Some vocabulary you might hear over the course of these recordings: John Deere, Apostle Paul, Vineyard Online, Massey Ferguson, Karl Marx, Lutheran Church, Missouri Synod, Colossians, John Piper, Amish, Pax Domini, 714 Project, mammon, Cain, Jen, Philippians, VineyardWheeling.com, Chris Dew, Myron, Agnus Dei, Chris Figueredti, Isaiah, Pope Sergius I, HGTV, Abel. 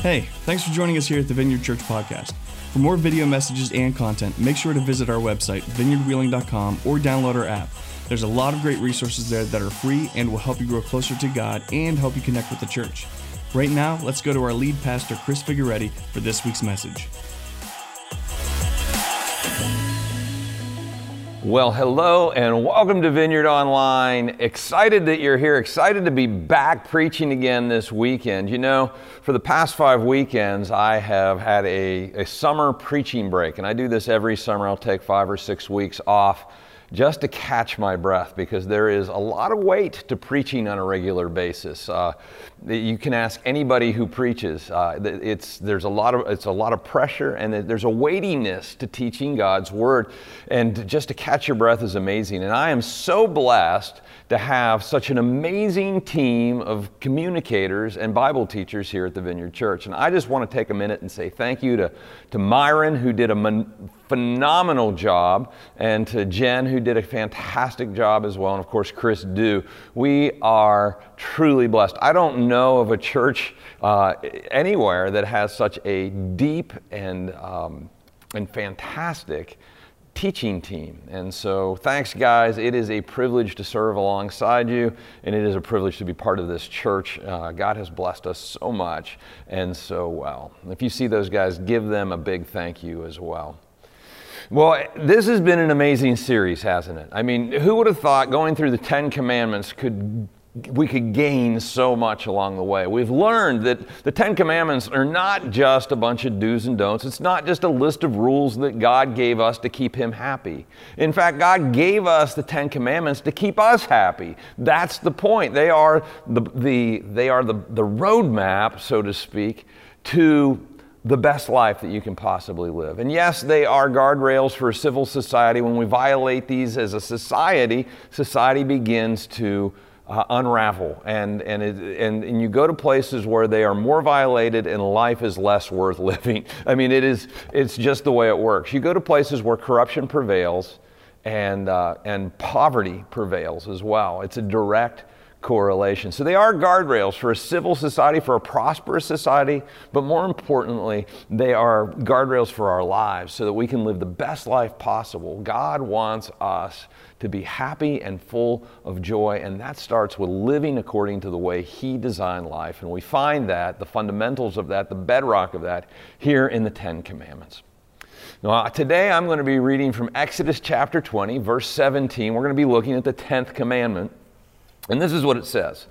Hey, thanks for joining us here at the Vineyard Church Podcast. For more video messages and content, make sure to visit our website, VineyardWheeling.com, or download our app. There's a lot of great resources there that are free and will help you grow closer to God and help you connect with the church. Right now, let's go to our lead pastor, Chris Figueredti, for this week's message. Well, hello and welcome to Vineyard Online. Excited that you're here, excited to be back preaching again this weekend. You know, for the past 5 weekends, I have had a summer preaching break, and I do this every summer. I'll take 5 or 6 weeks off just to catch my breath, because there is a lot of weight to preaching on a regular basis. You can ask anybody who preaches. There's a lot of pressure, and there's a weightiness to teaching God's word, and just to catch your breath is amazing. And I am so blessed to have such an amazing team of communicators and Bible teachers here at the Vineyard Church. And I just want to take a minute and say thank you to Myron, who did a phenomenal job, and to Jen, who did a fantastic job as well, and of course Chris Dew. We are truly blessed. I don't know of a church anywhere that has such a deep and fantastic teaching team. And so thanks, guys. It is a privilege to serve alongside you, and it is a privilege to be part of this church. God has blessed us so much and so well. If you see those guys, give them a big thank you as well. Well, this has been an amazing series, hasn't it? I mean, who would have thought going through the 10 Commandments we could gain so much along the way? We've learned that the 10 Commandments are not just a bunch of do's and don'ts. It's not just a list of rules that God gave us to keep Him happy. In fact, God gave us the 10 Commandments to keep us happy. That's the point. They are the roadmap, so to speak, to the best life that you can possibly live. And yes, they are guardrails for a civil society. When we violate these as a society, society begins to unravel. And you go to places where they are more violated and life is less worth living. I mean, it's just the way it works. You go to places where corruption prevails and poverty prevails as well. It's a direct correlation. So they are guardrails for a civil society, for a prosperous society, but more importantly, they are guardrails for our lives so that we can live the best life possible. God wants us to be happy and full of joy, and that starts with living according to the way He designed life. And we find that, the fundamentals of that, the bedrock of that, here in the 10 Commandments. Now, today I'm going to be reading from Exodus chapter 20, verse 17. We're going to be looking at the 10th commandment. And this is what it says.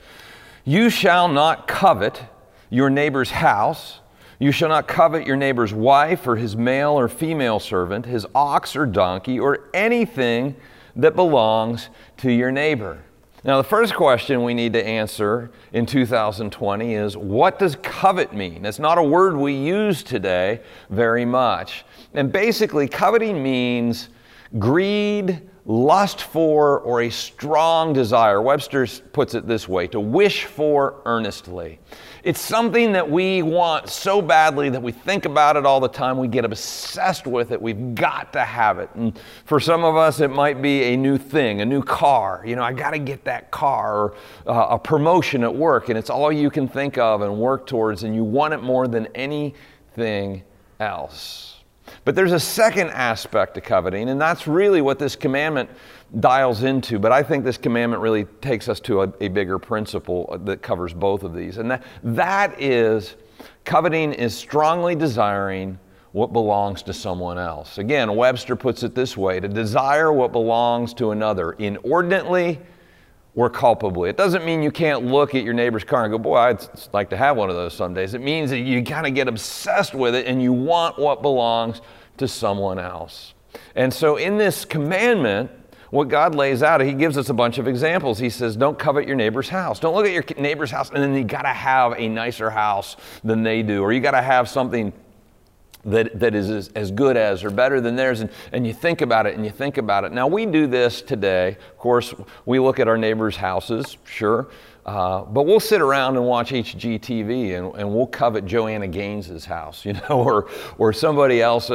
You shall not covet your neighbor's house. You shall not covet your neighbor's wife or his male or female servant, his ox or donkey, or anything that belongs to your neighbor. Now, the first question we need to answer in 2020 is, what does covet mean? It's not a word we use today very much. And basically, coveting means greed, lust for, or a strong desire. Webster puts it this way: to wish for earnestly. It's something that we want so badly that we think about it all the time. We get obsessed with it. We've got to have it. And for some of us, it might be a new thing, a new car. You know, I got to get that car, or a promotion at work, and it's all you can think of and work towards, and you want it more than anything else. But there's a second aspect to coveting, and that's really what this commandment dials into. But I think this commandment really takes us to a bigger principle that covers both of these. And that is, coveting is strongly desiring what belongs to someone else. Again, Webster puts it this way: to desire what belongs to another inordinately or culpably. It doesn't mean you can't look at your neighbor's car and go, boy, I'd like to have one of those some days. It means that you kind of get obsessed with it and you want what belongs to someone else. And so in this commandment, what God lays out, He gives us a bunch of examples. He says, don't covet your neighbor's house. Don't look at your neighbor's house and then you got to have a nicer house than they do, or you got to have something that is as good as or better than theirs, and you think about it and you think about it. Now, we do this today. Of course, we look at our neighbors' houses, sure. But we'll sit around and watch HGTV and we'll covet Joanna Gaines's house, you know, or somebody else.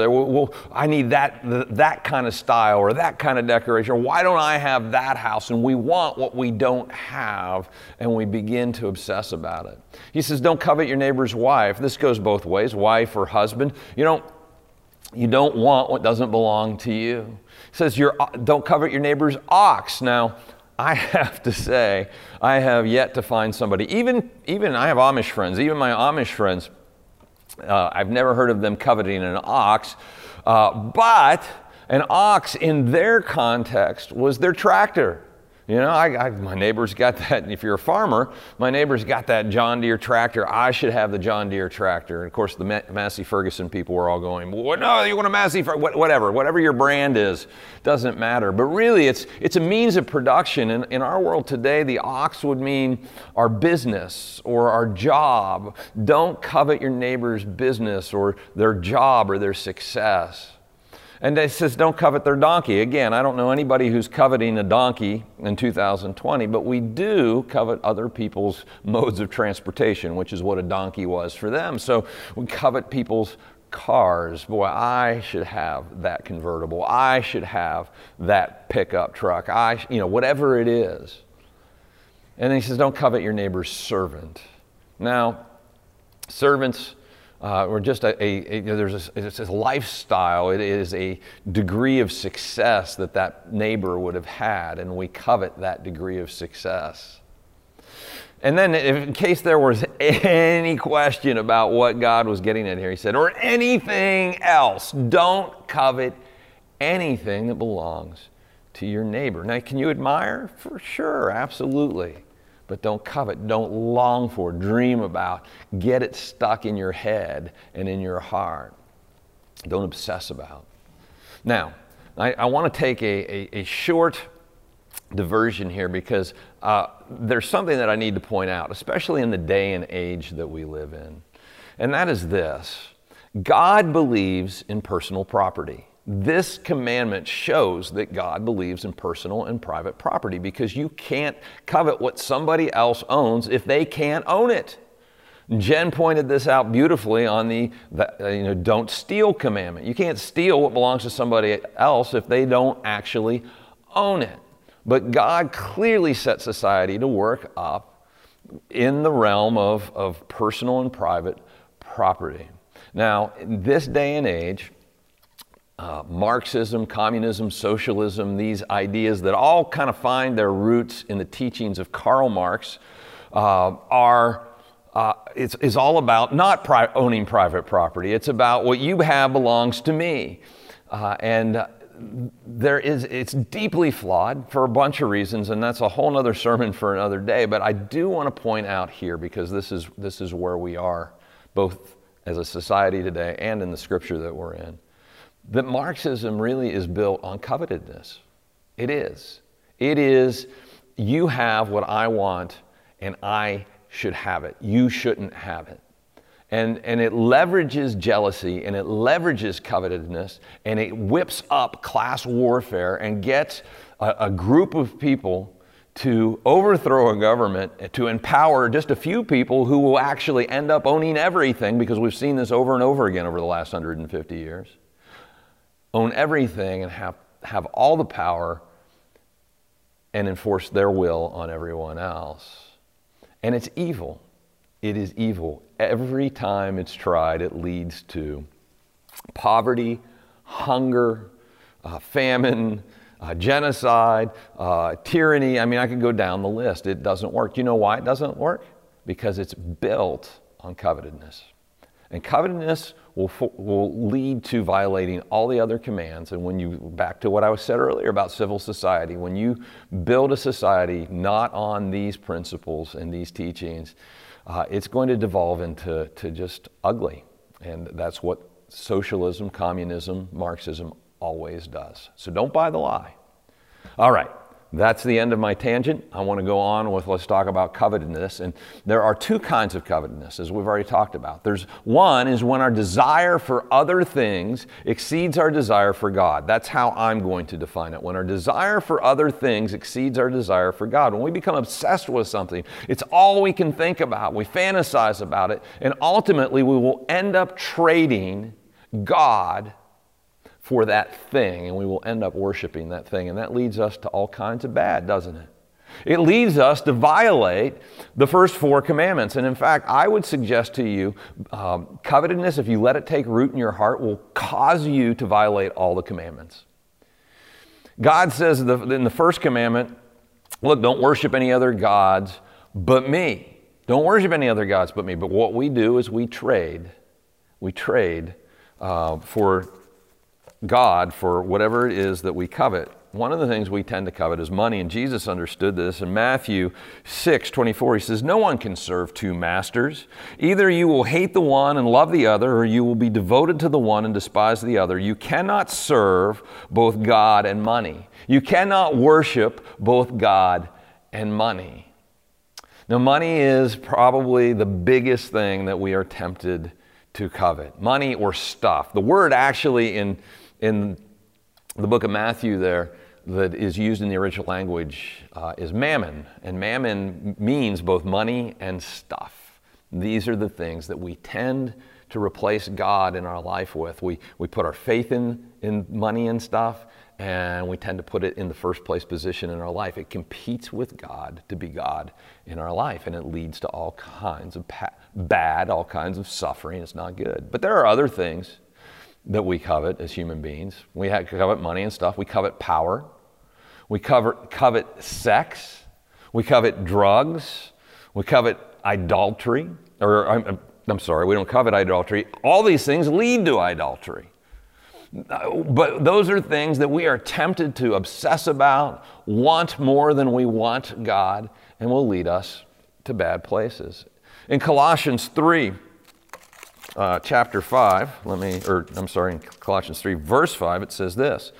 I need that kind of style or that kind of decoration. Why don't I have that house? And we want what we don't have, and we begin to obsess about it. He says, don't covet your neighbor's wife. This goes both ways, wife or husband. You don't want what doesn't belong to you. He says, don't covet your neighbor's ox. Now, I have to say, I have yet to find somebody, even I have Amish friends, even my Amish friends, I've never heard of them coveting an ox, but an ox in their context was their tractor. You know, my neighbor's got that, and if you're a farmer, my neighbor's got that John Deere tractor. I should have the John Deere tractor. And of course, the Massey Ferguson people were all going, well, no, you want a Massey, whatever your brand is, doesn't matter. But really, it's a means of production. In our world today, the ox would mean our business or our job. Don't covet your neighbor's business or their job or their success. And it says, don't covet their donkey. Again, I don't know anybody who's coveting a donkey in 2020, but we do covet other people's modes of transportation, which is what a donkey was for them. So we covet people's cars. Boy, I should have that convertible. I should have that pickup truck. Whatever it is. And then he says, don't covet your neighbor's servant. Now, servants... it's a lifestyle. It is a degree of success that neighbor would have had, and we covet that degree of success. And then, in case there was any question about what God was getting at here, he said, or anything else, don't covet anything that belongs to your neighbor. Now, can you admire? For sure, absolutely. But don't covet, don't long for, dream about, get it stuck in your head and in your heart. Don't obsess about. Now, I want to take a short diversion here because there's something that I need to point out, especially in the day and age that we live in. And that is this: God believes in personal property. This commandment shows that God believes in personal and private property, because you can't covet what somebody else owns if they can't own it. Jen pointed this out beautifully on the don't steal commandment. You can't steal what belongs to somebody else if they don't actually own it. But God clearly set society to work up in the realm of personal and private property. Now, in this day and age, Marxism, communism, socialism, these ideas that all kind of find their roots in the teachings of Karl Marx is all about not owning private property. It's about what you have belongs to me. It's deeply flawed for a bunch of reasons, and that's a whole other sermon for another day. But I do want to point out here, because this is where we are, both as a society today and in the scripture that we're in, that Marxism really is built on covetousness. It is. It is, you have what I want, and I should have it. You shouldn't have it. And it leverages jealousy, and it leverages covetousness, and it whips up class warfare and gets a group of people to overthrow a government, to empower just a few people who will actually end up owning everything, because we've seen this over and over again over the last 150 years. Own everything and have all the power and enforce their will on everyone else. And it's evil. It is evil. Every time it's tried, it leads to poverty, hunger, famine, genocide, tyranny. I mean, I could go down the list. It doesn't work. You know why it doesn't work? Because it's built on covetousness. And covetousness will lead to violating all the other commands. And when you, back to what I said earlier about civil society, when you build a society not on these principles and these teachings, it's going to devolve into just ugly. And that's what socialism, communism, Marxism always does. So don't buy the lie. All right, that's the end of my tangent. I want to go on with, let's talk about covetousness. And there are two kinds of covetousness, as we've already talked about. There's one is when our desire for other things exceeds our desire for God. That's how I'm going to define it. When our desire for other things exceeds our desire for God. When we become obsessed with something, it's all we can think about. We fantasize about it. And ultimately, we will end up trading God for that thing, and we will end up worshiping that thing, and that leads us to all kinds of bad, doesn't it? It leads us to violate the first four commandments, and in fact, I would suggest to you, covetousness, if you let it take root in your heart, will cause you to violate all the commandments. God says in the first commandment, look, don't worship any other gods but me. Don't worship any other gods but me, but what we do is we trade for God for whatever it is that we covet. One of the things we tend to covet is money, and Jesus understood this. In Matthew 6:24, he says, "No one can serve two masters. Either you will hate the one and love the other, or you will be devoted to the one and despise the other. You cannot serve both God and money. You cannot worship both God and money." Now, money is probably the biggest thing that we are tempted to covet. Money or stuff. The word actually in the book of Matthew there that is used in the original language is mammon. And mammon means both money and stuff. These are the things that we tend to replace God in our life with. We put our faith in money and stuff, and we tend to put it in the first place position in our life. It competes with God to be God in our life, and it leads to all kinds of bad, all kinds of suffering. It's not good. But there are other things that we covet as human beings. We covet money and stuff. We covet power. We covet sex. We covet drugs. We covet idolatry. Or, I'm sorry, we don't covet idolatry. All these things lead to idolatry. But those are things that we are tempted to obsess about, want more than we want God, and will lead us to bad places. In Colossians 3, in Colossians 3, verse 5, it says this.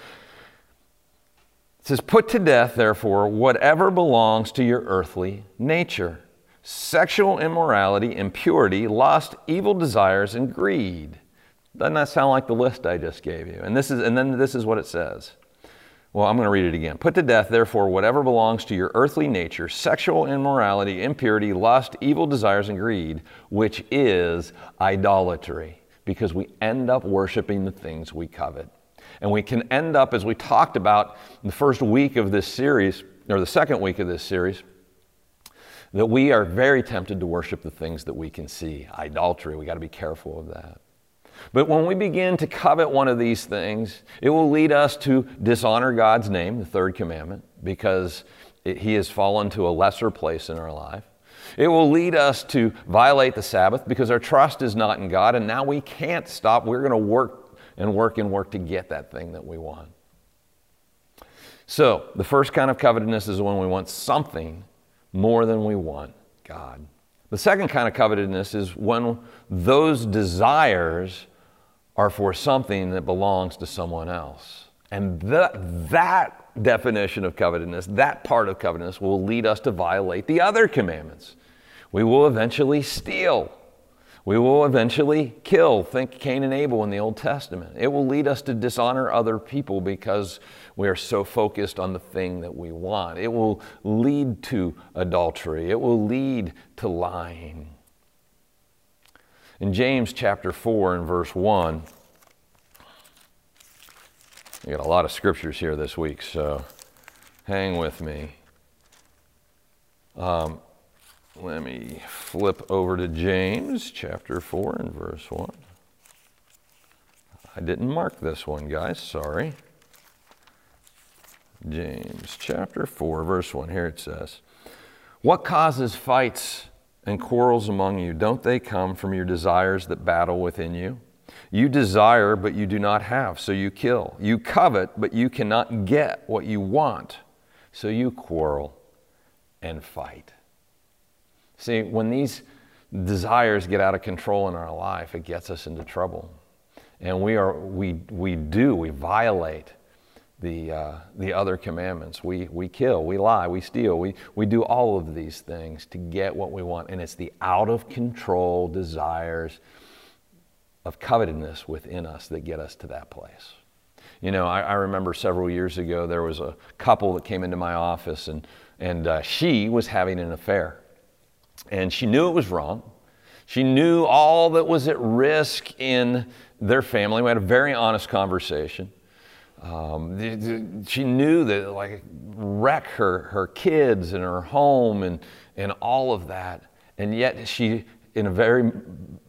It says, "Put to death, therefore, whatever belongs to your earthly nature, sexual immorality, impurity, lust, evil desires, and greed." Doesn't that sound like the list I just gave you? And then this is what it says. Well, I'm going to read it again. "Put to death, therefore, whatever belongs to your earthly nature, sexual immorality, impurity, lust, evil desires, and greed, which is idolatry," because we end up worshiping the things we covet. And we can end up, as we talked about in the first week of this series, or the second week of this series, that we are very tempted to worship the things that we can see. Idolatry, we got to be careful of that. But when we begin to covet one of these things, it will lead us to dishonor God's name, the third commandment, because He has fallen to a lesser place in our life. It will lead us to violate the Sabbath because our trust is not in God, and now we can't stop. We're going to work and work and work to get that thing that we want. So the first kind of covetousness is when we want something more than we want God. The second kind of covetousness is when those desires are for something that belongs to someone else. And that definition of covetousness, that part of covetousness, will lead us to violate the other commandments. We will eventually steal. We will eventually kill. Think Cain and Abel in the Old Testament. It will lead us to dishonor other people because we are so focused on the thing that we want. It will lead to adultery. It will lead to lying. In James chapter 4 and verse 1, we got a lot of scriptures here this week, so hang with me. Let me flip over to James chapter 4 and verse 1. I didn't mark this one, guys. Sorry. James chapter 4, verse 1. Here it says, "What causes fights and quarrels among you? Don't they come from your desires that battle within you? You desire, but you do not have, so you kill. You covet, but you cannot get what you want, so you quarrel and fight." See, when these desires get out of control in our life, it gets us into trouble. And we violate the other commandments. We kill, we lie, we steal, we do all of these things to get what we want, and it's the out-of-control desires of covetousness within us that get us to that place. You know, I remember several years ago there was a couple that came into my office, and she was having an affair, and she knew it was wrong. She knew all that was at risk in their family. We had a very honest conversation. She knew that it like wreck her kids and her home and all of that, and yet she, in a very,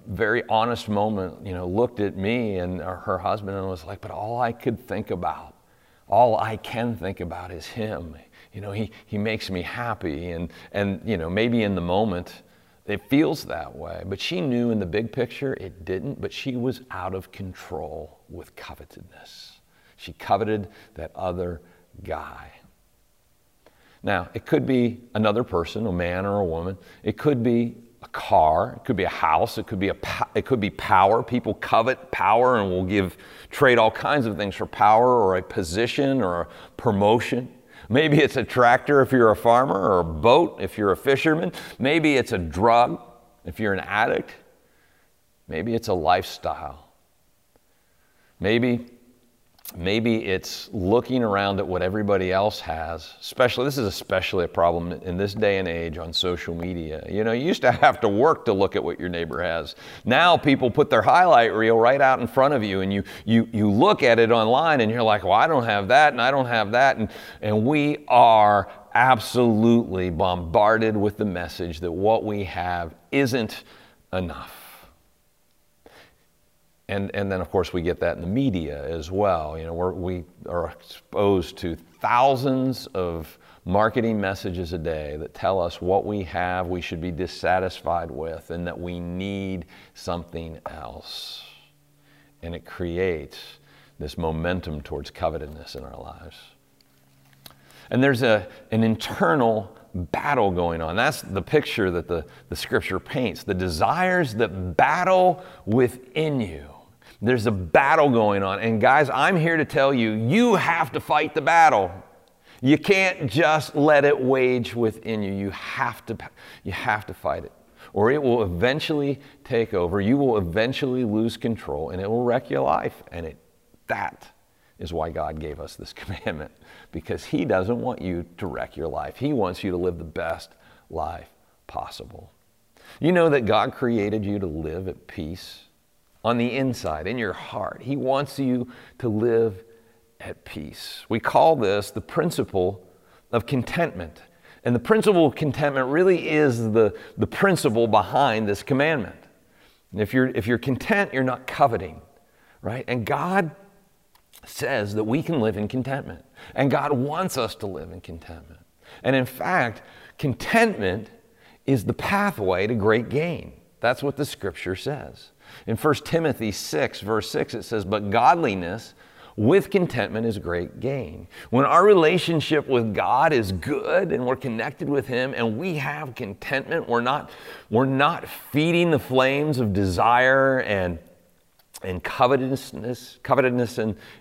very honest moment, you know, looked at me and her husband and was like, "But all I can think about is him. You know, he makes me happy," and you know, maybe in the moment it feels that way, but she knew in the big picture it didn't. But she was out of control with covetousness. She coveted that other guy. Now, it could be another person, a man or a woman. It could be a car. It could be a house. It could be power. People covet power and will trade all kinds of things for power, or a position or a promotion. Maybe it's a tractor if you're a farmer, or a boat if you're a fisherman. Maybe it's a drug if you're an addict. Maybe it's a lifestyle. Maybe it's looking around at what everybody else has. This is especially a problem in this day and age on social media. You know, you used to have to work to look at what your neighbor has. Now people put their highlight reel right out in front of you, and you look at it online and you're like, well, I don't have that and I don't have that. And we are absolutely bombarded with the message that what we have isn't enough. And then, of course, we get that in the media as well. You know, we are exposed to thousands of marketing messages a day that tell us what we have we should be dissatisfied with, and that we need something else. And it creates this momentum towards covetousness in our lives. And there's an internal battle going on. That's the picture that the scripture paints. The desires that battle within you. There's a battle going on. And guys, I'm here to tell you, you have to fight the battle. You can't just let it wage within you. You have to fight it, or it will eventually take over. You will eventually lose control, and it will wreck your life. And that is why God gave us this commandment, because He doesn't want you to wreck your life. He wants you to live the best life possible. You know that God created you to live at peace. On the inside, in your heart, He wants you to live at peace. We call this the principle of contentment. And the principle of contentment really is the principle behind this commandment. And if you're content, you're not coveting, right? And God says that we can live in contentment. And God wants us to live in contentment. And in fact, contentment is the pathway to great gain. That's what the scripture says. In 1 Timothy 6, verse 6, it says, "But godliness with contentment is great gain." When our relationship with God is good and we're connected with Him and we have contentment, we're not feeding the flames of desire and covetousness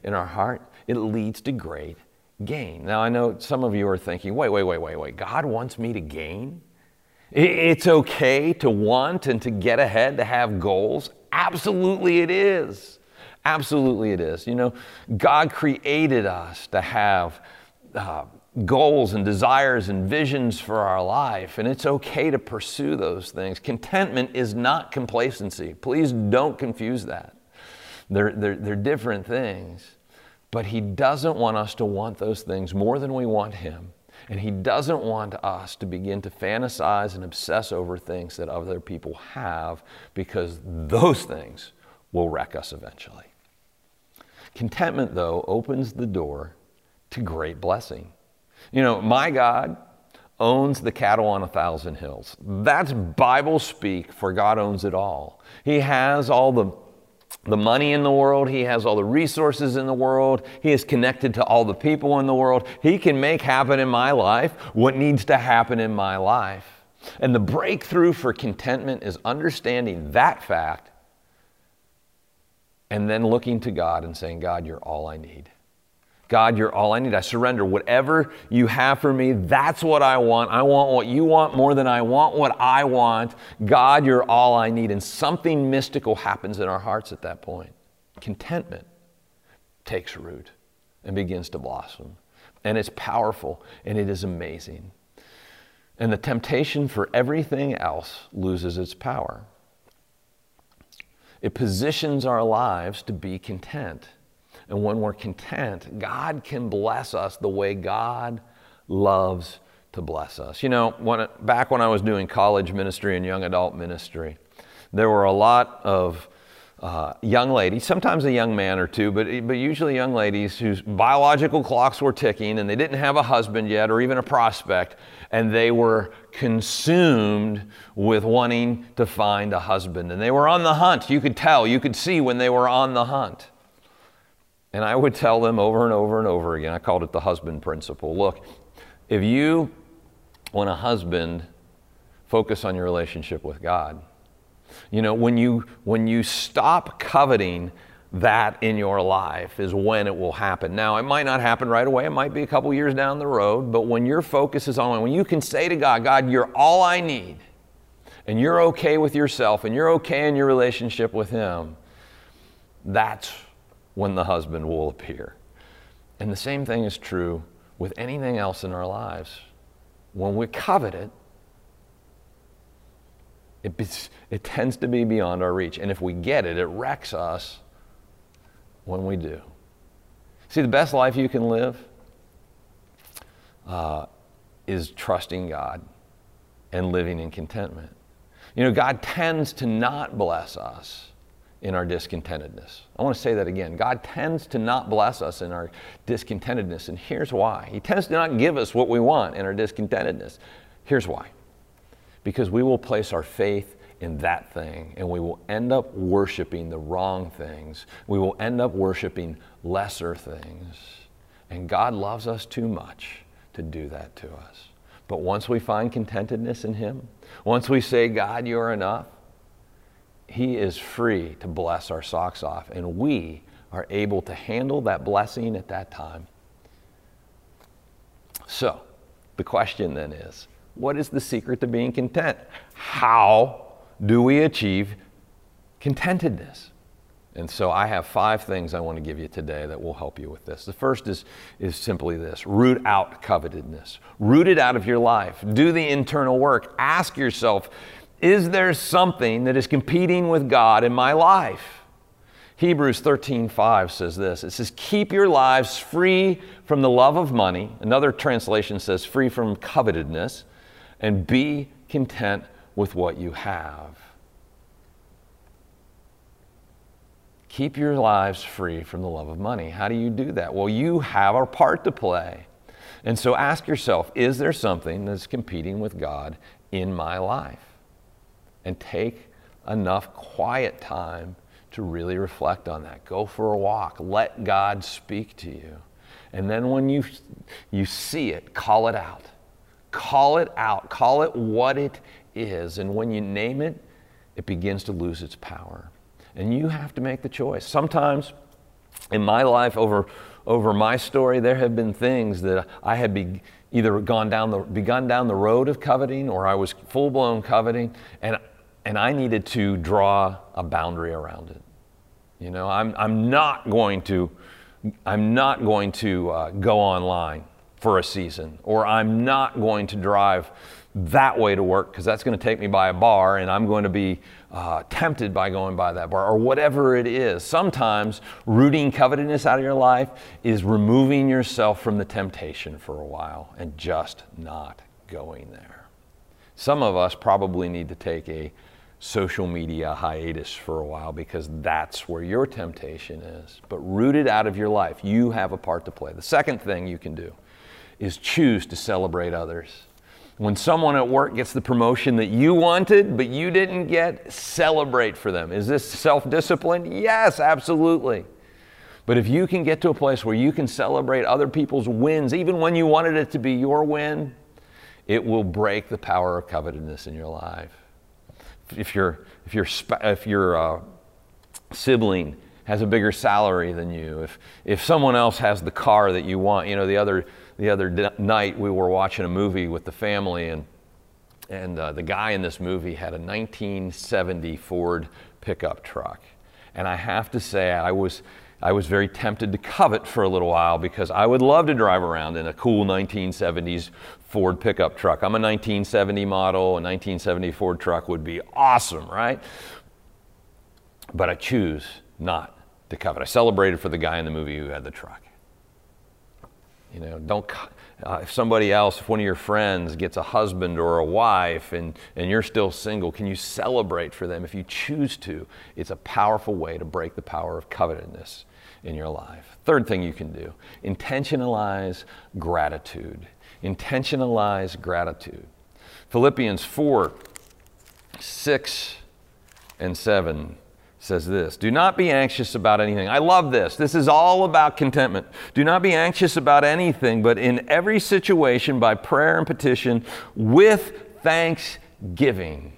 in our heart, it leads to great gain. Now, I know some of you are thinking, wait. God wants me to gain? It's okay to want and to get ahead, to have goals. Absolutely it is. Absolutely it is. You know, God created us to have goals and desires and visions for our life, and it's okay to pursue those things. Contentment is not complacency. Please don't confuse that. They're different things. But He doesn't want us to want those things more than we want Him. And He doesn't want us to begin to fantasize and obsess over things that other people have, because those things will wreck us eventually. Contentment, though, opens the door to great blessing. You know, my God owns the cattle on 1,000 hills. That's Bible speak for God owns it all. He has all the money in the world. He has all the resources in the world. He is connected to all the people in the world. He can make happen in my life what needs to happen in my life. And the breakthrough for contentment is understanding that fact and then looking to God and saying, God, you're all I need. God, you're all I need. I surrender whatever you have for me. That's what I want. I want what you want more than I want what I want. God, you're all I need. And something mystical happens in our hearts at that point. Contentment takes root and begins to blossom. And it's powerful and it is amazing. And the temptation for everything else loses its power. It positions our lives to be content. And when we're content, God can bless us the way God loves to bless us. You know, back when I was doing college ministry and young adult ministry, there were a lot of young ladies, sometimes a young man or two, but usually young ladies whose biological clocks were ticking and they didn't have a husband yet or even a prospect, and they were consumed with wanting to find a husband. And they were on the hunt. You could tell, you could see when they were on the hunt. And I would tell them over and over and over again, I called it the husband principle. Look, if you want a husband, focus on your relationship with God. You know, when you stop coveting that in your life is when it will happen. Now, it might not happen right away. It might be a couple years down the road. But when your focus is on, when you can say to God, God, you're all I need, and you're okay with yourself, and you're okay in your relationship with Him, that's when the husband will appear. And the same thing is true with anything else in our lives. When we covet it, it tends to be beyond our reach. And if we get it, it wrecks us when we do. See, the best life you can live is trusting God and living in contentment. You know, God tends to not bless us in our discontentedness. I want to say that again. God tends to not bless us in our discontentedness, and here's why. He tends to not give us what we want in our discontentedness. Here's why. Because we will place our faith in that thing, and we will end up worshiping the wrong things. We will end up worshiping lesser things, and God loves us too much to do that to us. But once we find contentedness in Him, once we say, God, you're enough, He is free to bless our socks off, and we are able to handle that blessing at that time. So, the question then is, what is the secret to being content? How do we achieve contentedness? And so I have 5 things I want to give you today that will help you with this. The first is simply this. Root out covetousness. Root it out of your life. Do the internal work. Ask yourself, is there something that is competing with God in my life? Hebrews 13:5 says this. It says, keep your lives free from the love of money. Another translation says free from covetousness, and be content with what you have. Keep your lives free from the love of money. How do you do that? Well, you have a part to play. And so ask yourself, is there something that's competing with God in my life? And take enough quiet time to really reflect on that. Go for a walk. Let God speak to you. And then when you see it, call it out. Call it out. Call it what it is. And when you name it, it begins to lose its power. And you have to make the choice. Sometimes in my life, over my story, there have been things that I had either begun down the road of coveting, or I was full-blown coveting, and I needed to draw a boundary around it. You know, I'm not going to go online for a season, or I'm not going to drive that way to work because that's going to take me by a bar, and I'm going to be tempted by going by that bar, or whatever it is. Sometimes rooting covetousness out of your life is removing yourself from the temptation for a while and just not going there. Some of us probably need to take a social media hiatus for a while because that's where your temptation is. But root it out of your life. You have a part to play. The second thing you can do is choose to celebrate others. When someone at work gets the promotion that you wanted but you didn't get, celebrate for them. Is this self-discipline? Yes, absolutely. But if you can get to a place where you can celebrate other people's wins, even when you wanted it to be your win, it will break the power of covetousness in your life. If your sibling has a bigger salary than you, if someone else has the car that you want. You know, the other night we were watching a movie with the family, and the guy in this movie had a 1970 Ford pickup truck, and I have to say I was very tempted to covet for a little while, because I would love to drive around in a cool 1970s Ford pickup truck. I'm a 1970 model, a 1970 Ford truck would be awesome, right? But I choose not to covet. I celebrated for the guy in the movie who had the truck. You know, if somebody else, if one of your friends gets a husband or a wife and you're still single, can you celebrate for them if you choose to? It's a powerful way to break the power of covetousness in your life. Third thing you can do, intentionalize gratitude. Intentionalize gratitude. Philippians 4:6-7 says this: do not be anxious about anything. I love this. This is all about contentment. Do not be anxious about anything, but in every situation by prayer and petition with thanksgiving.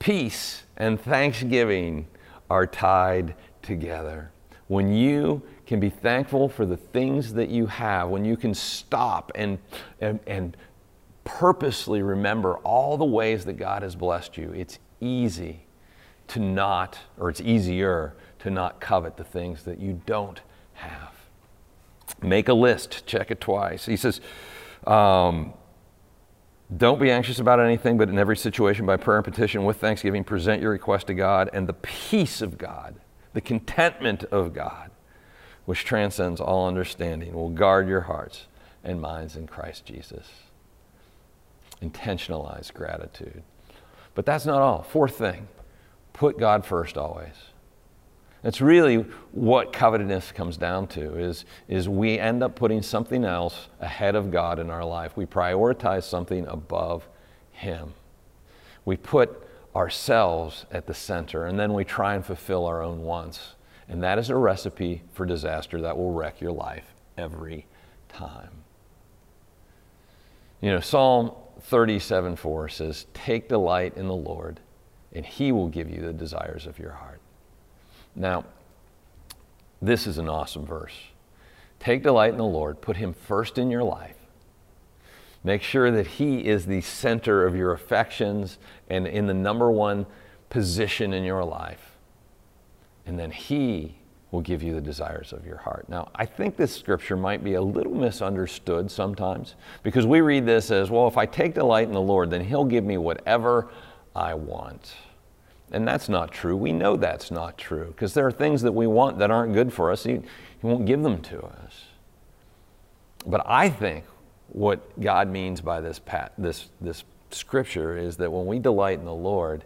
Peace and thanksgiving are tied together. When you can be thankful for the things that you have, when you can stop and purposely remember all the ways that God has blessed you, it's easy to not, or it's easier to not covet the things that you don't have. Make a list, check it twice. He says, don't be anxious about anything, but in every situation by prayer and petition with thanksgiving, present your request to God, and the peace of God, the contentment of God, which transcends all understanding, will guard your hearts and minds in Christ Jesus. Intentionalize gratitude. But that's not all. Fourth thing, put God first always. That's really what covetousness comes down to, is we end up putting something else ahead of God in our life. We prioritize something above Him. We put ourselves at the center, and then we try and fulfill our own wants. And that is a recipe for disaster that will wreck your life every time. You know, Psalm 37:4 says, take delight in the Lord, and He will give you the desires of your heart. Now, this is an awesome verse. Take delight in the Lord, put Him first in your life. Make sure that He is the center of your affections and in the number one position in your life. And then He will give you the desires of your heart. Now, I think this scripture might be a little misunderstood sometimes, because we read this as, well, if I take delight in the Lord, then He'll give me whatever I want. And that's not true. We know that's not true, because there are things that we want that aren't good for us. He won't give them to us. But I think what God means by this scripture is that when we delight in the Lord,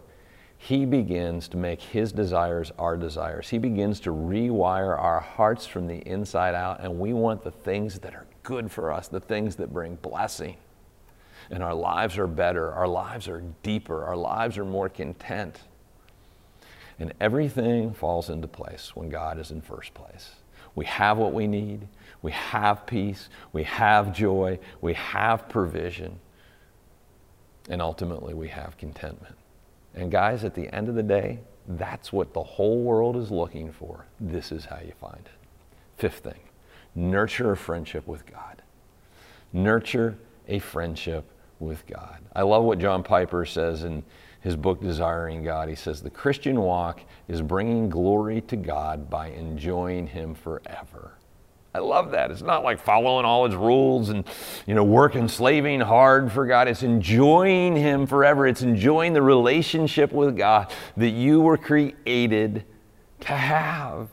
He begins to make His desires our desires. He begins to rewire our hearts from the inside out, and we want the things that are good for us, the things that bring blessing. And our lives are better, our lives are deeper, our lives are more content. And everything falls into place when God is in first place. We have what we need, we have peace, we have joy, we have provision, and ultimately we have contentment. And guys, at the end of the day, that's what the whole world is looking for. This is how you find it. Fifth thing, nurture a friendship with God. Nurture a friendship with God. I love what John Piper says in his book, Desiring God. He says, the Christian walk is bringing glory to God by enjoying Him forever. I love that. It's not like following all His rules and, you know, working, slaving hard for God. It's enjoying Him forever. It's enjoying the relationship with God that you were created to have.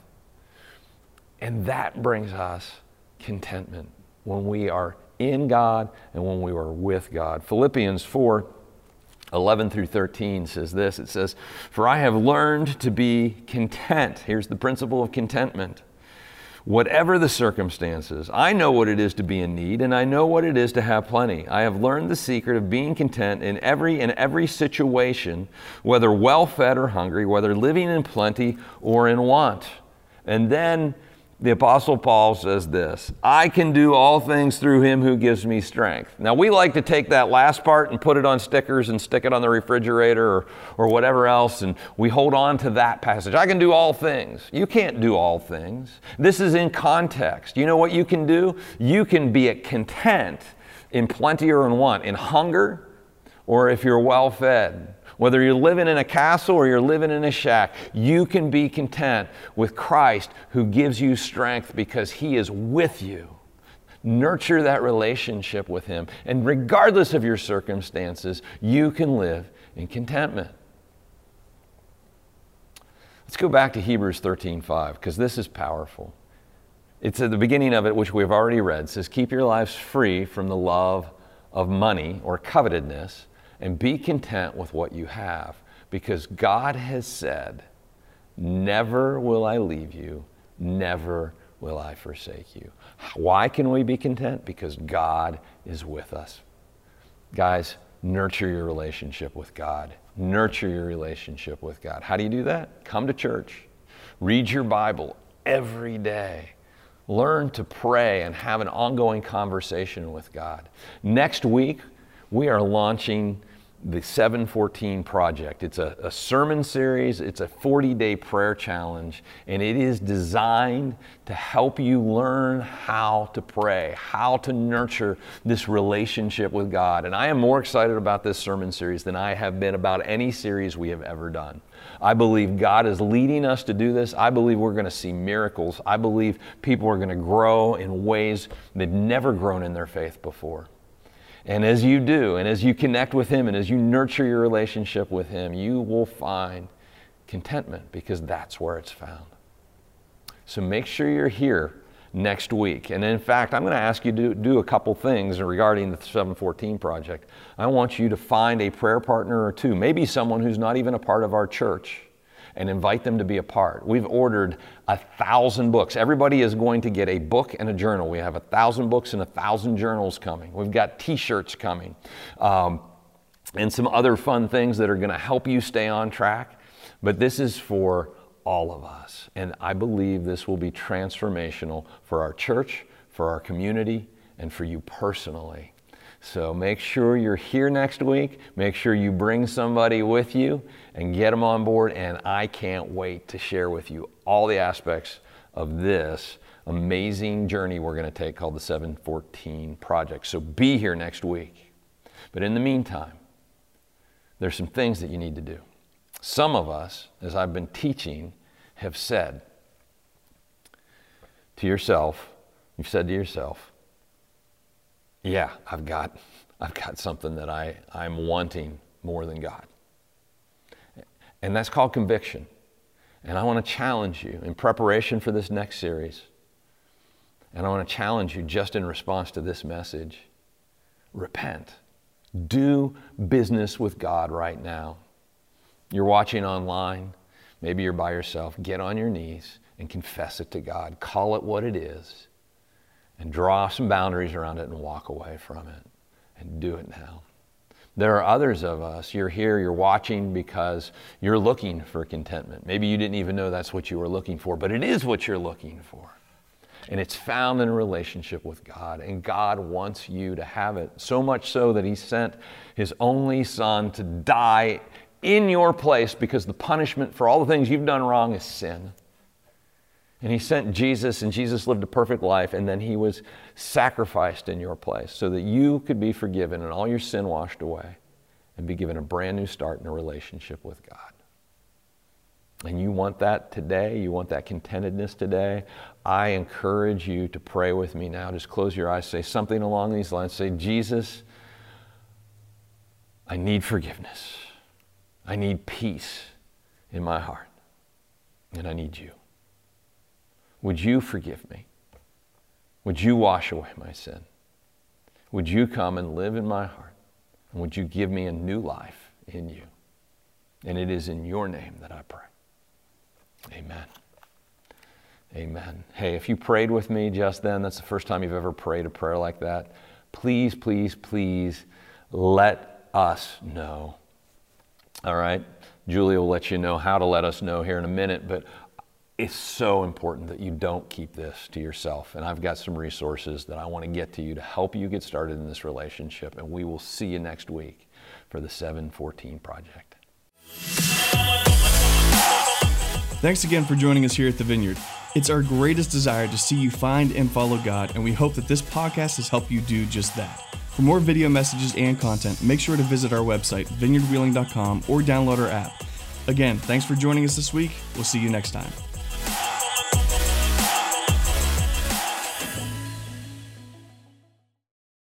And that brings us contentment when we are in God and when we are with God. Philippians 4:11-13 says this. It says, for I have learned to be content. Here's the principle of contentment. Whatever the circumstances, I know what it is to be in need, and I know what it is to have plenty. I have learned the secret of being content in every situation, whether well-fed or hungry, whether living in plenty or in want. And then the Apostle Paul says this, I can do all things through him who gives me strength. Now, we like to take that last part and put it on stickers and stick it on the refrigerator or whatever else, and we hold on to that passage. I can do all things. You can't do all things. This is in context. You know what you can do? You can be content in plenty or in want, in hunger or if you're well-fed. Whether you're living in a castle or you're living in a shack, you can be content with Christ who gives you strength because He is with you. Nurture that relationship with Him. And regardless of your circumstances, you can live in contentment. Let's go back to Hebrews 13:5 because this is powerful. It's at the beginning of it, which we've already read. It says, keep your lives free from the love of money or covetousness, and be content with what you have, because God has said, never will I leave you, never will I forsake you. Why can we be content? Because God is with us. Guys, nurture your relationship with God. Nurture your relationship with God. How do you do that? Come to church. Read your Bible every day. Learn to pray and have an ongoing conversation with God. Next week, we are launching the 714 Project. It's a sermon series. It's a 40-day prayer challenge, and it is designed to help you learn how to pray, how to nurture this relationship with God. And I am more excited about this sermon series than I have been about any series we have ever done. I believe God is leading us to do this. I believe we're going to see miracles. I believe people are going to grow in ways they've never grown in their faith before. And as you do, and as you connect with Him, and as you nurture your relationship with Him, you will find contentment because that's where it's found. So make sure you're here next week. And in fact, I'm going to ask you to do a couple things regarding the 714 Project. I want you to find a prayer partner or two, maybe someone who's not even a part of our church, and invite them to be a part. We've ordered 1,000 books. Everybody is going to get a book and a journal. We have 1,000 books and 1,000 journals coming. We've got t-shirts coming and some other fun things that are going to help you stay on track. But this is for all of us. And I believe this will be transformational for our church, for our community, and for you personally. So make sure you're here next week. Make sure you bring somebody with you and get them on board. And I can't wait to share with you all the aspects of this amazing journey we're going to take called the 714 Project. So be here next week. But in the meantime, there's some things that you need to do. Some of us, as I've been teaching, have said to yourself, you've said to yourself, yeah, I've got something that I'm wanting more than God. And that's called conviction. And I want to challenge you in preparation for this next series. And I want to challenge you just in response to this message. Repent. Do business with God right now. You're watching online. Maybe you're by yourself. Get on your knees and confess it to God. Call it what it is. And draw some boundaries around it and walk away from it. And do it now. There are others of us, you're here, you're watching because you're looking for contentment. Maybe you didn't even know that's what you were looking for, but it is what you're looking for. And it's found in a relationship with God. And God wants you to have it. So much so that He sent His only Son to die in your place because the punishment for all the things you've done wrong is sin. And He sent Jesus, and Jesus lived a perfect life, and then He was sacrificed in your place so that you could be forgiven and all your sin washed away and be given a brand new start in a relationship with God. And you want that today. You want that contentedness today. I encourage you to pray with me now. Just close your eyes. Say something along these lines. Say, Jesus, I need forgiveness. I need peace in my heart, and I need You. Would You forgive me? Would You wash away my sin? Would You come and live in my heart? And would You give me a new life in You? And it is in Your name that I pray. Amen. Amen. Hey, if you prayed with me just then, that's the first time you've ever prayed a prayer like that, please, please, please let us know. All right? Julia will let you know how to let us know here in a minute, but it's so important that you don't keep this to yourself. And I've got some resources that I want to get to you to help you get started in this relationship. And we will see you next week for the 714 Project. Thanks again for joining us here at the Vineyard. It's our greatest desire to see you find and follow God, and we hope that this podcast has helped you do just that. For more video messages and content, make sure to visit our website, VineyardWheeling.com, or download our app. Again, thanks for joining us this week. We'll see you next time.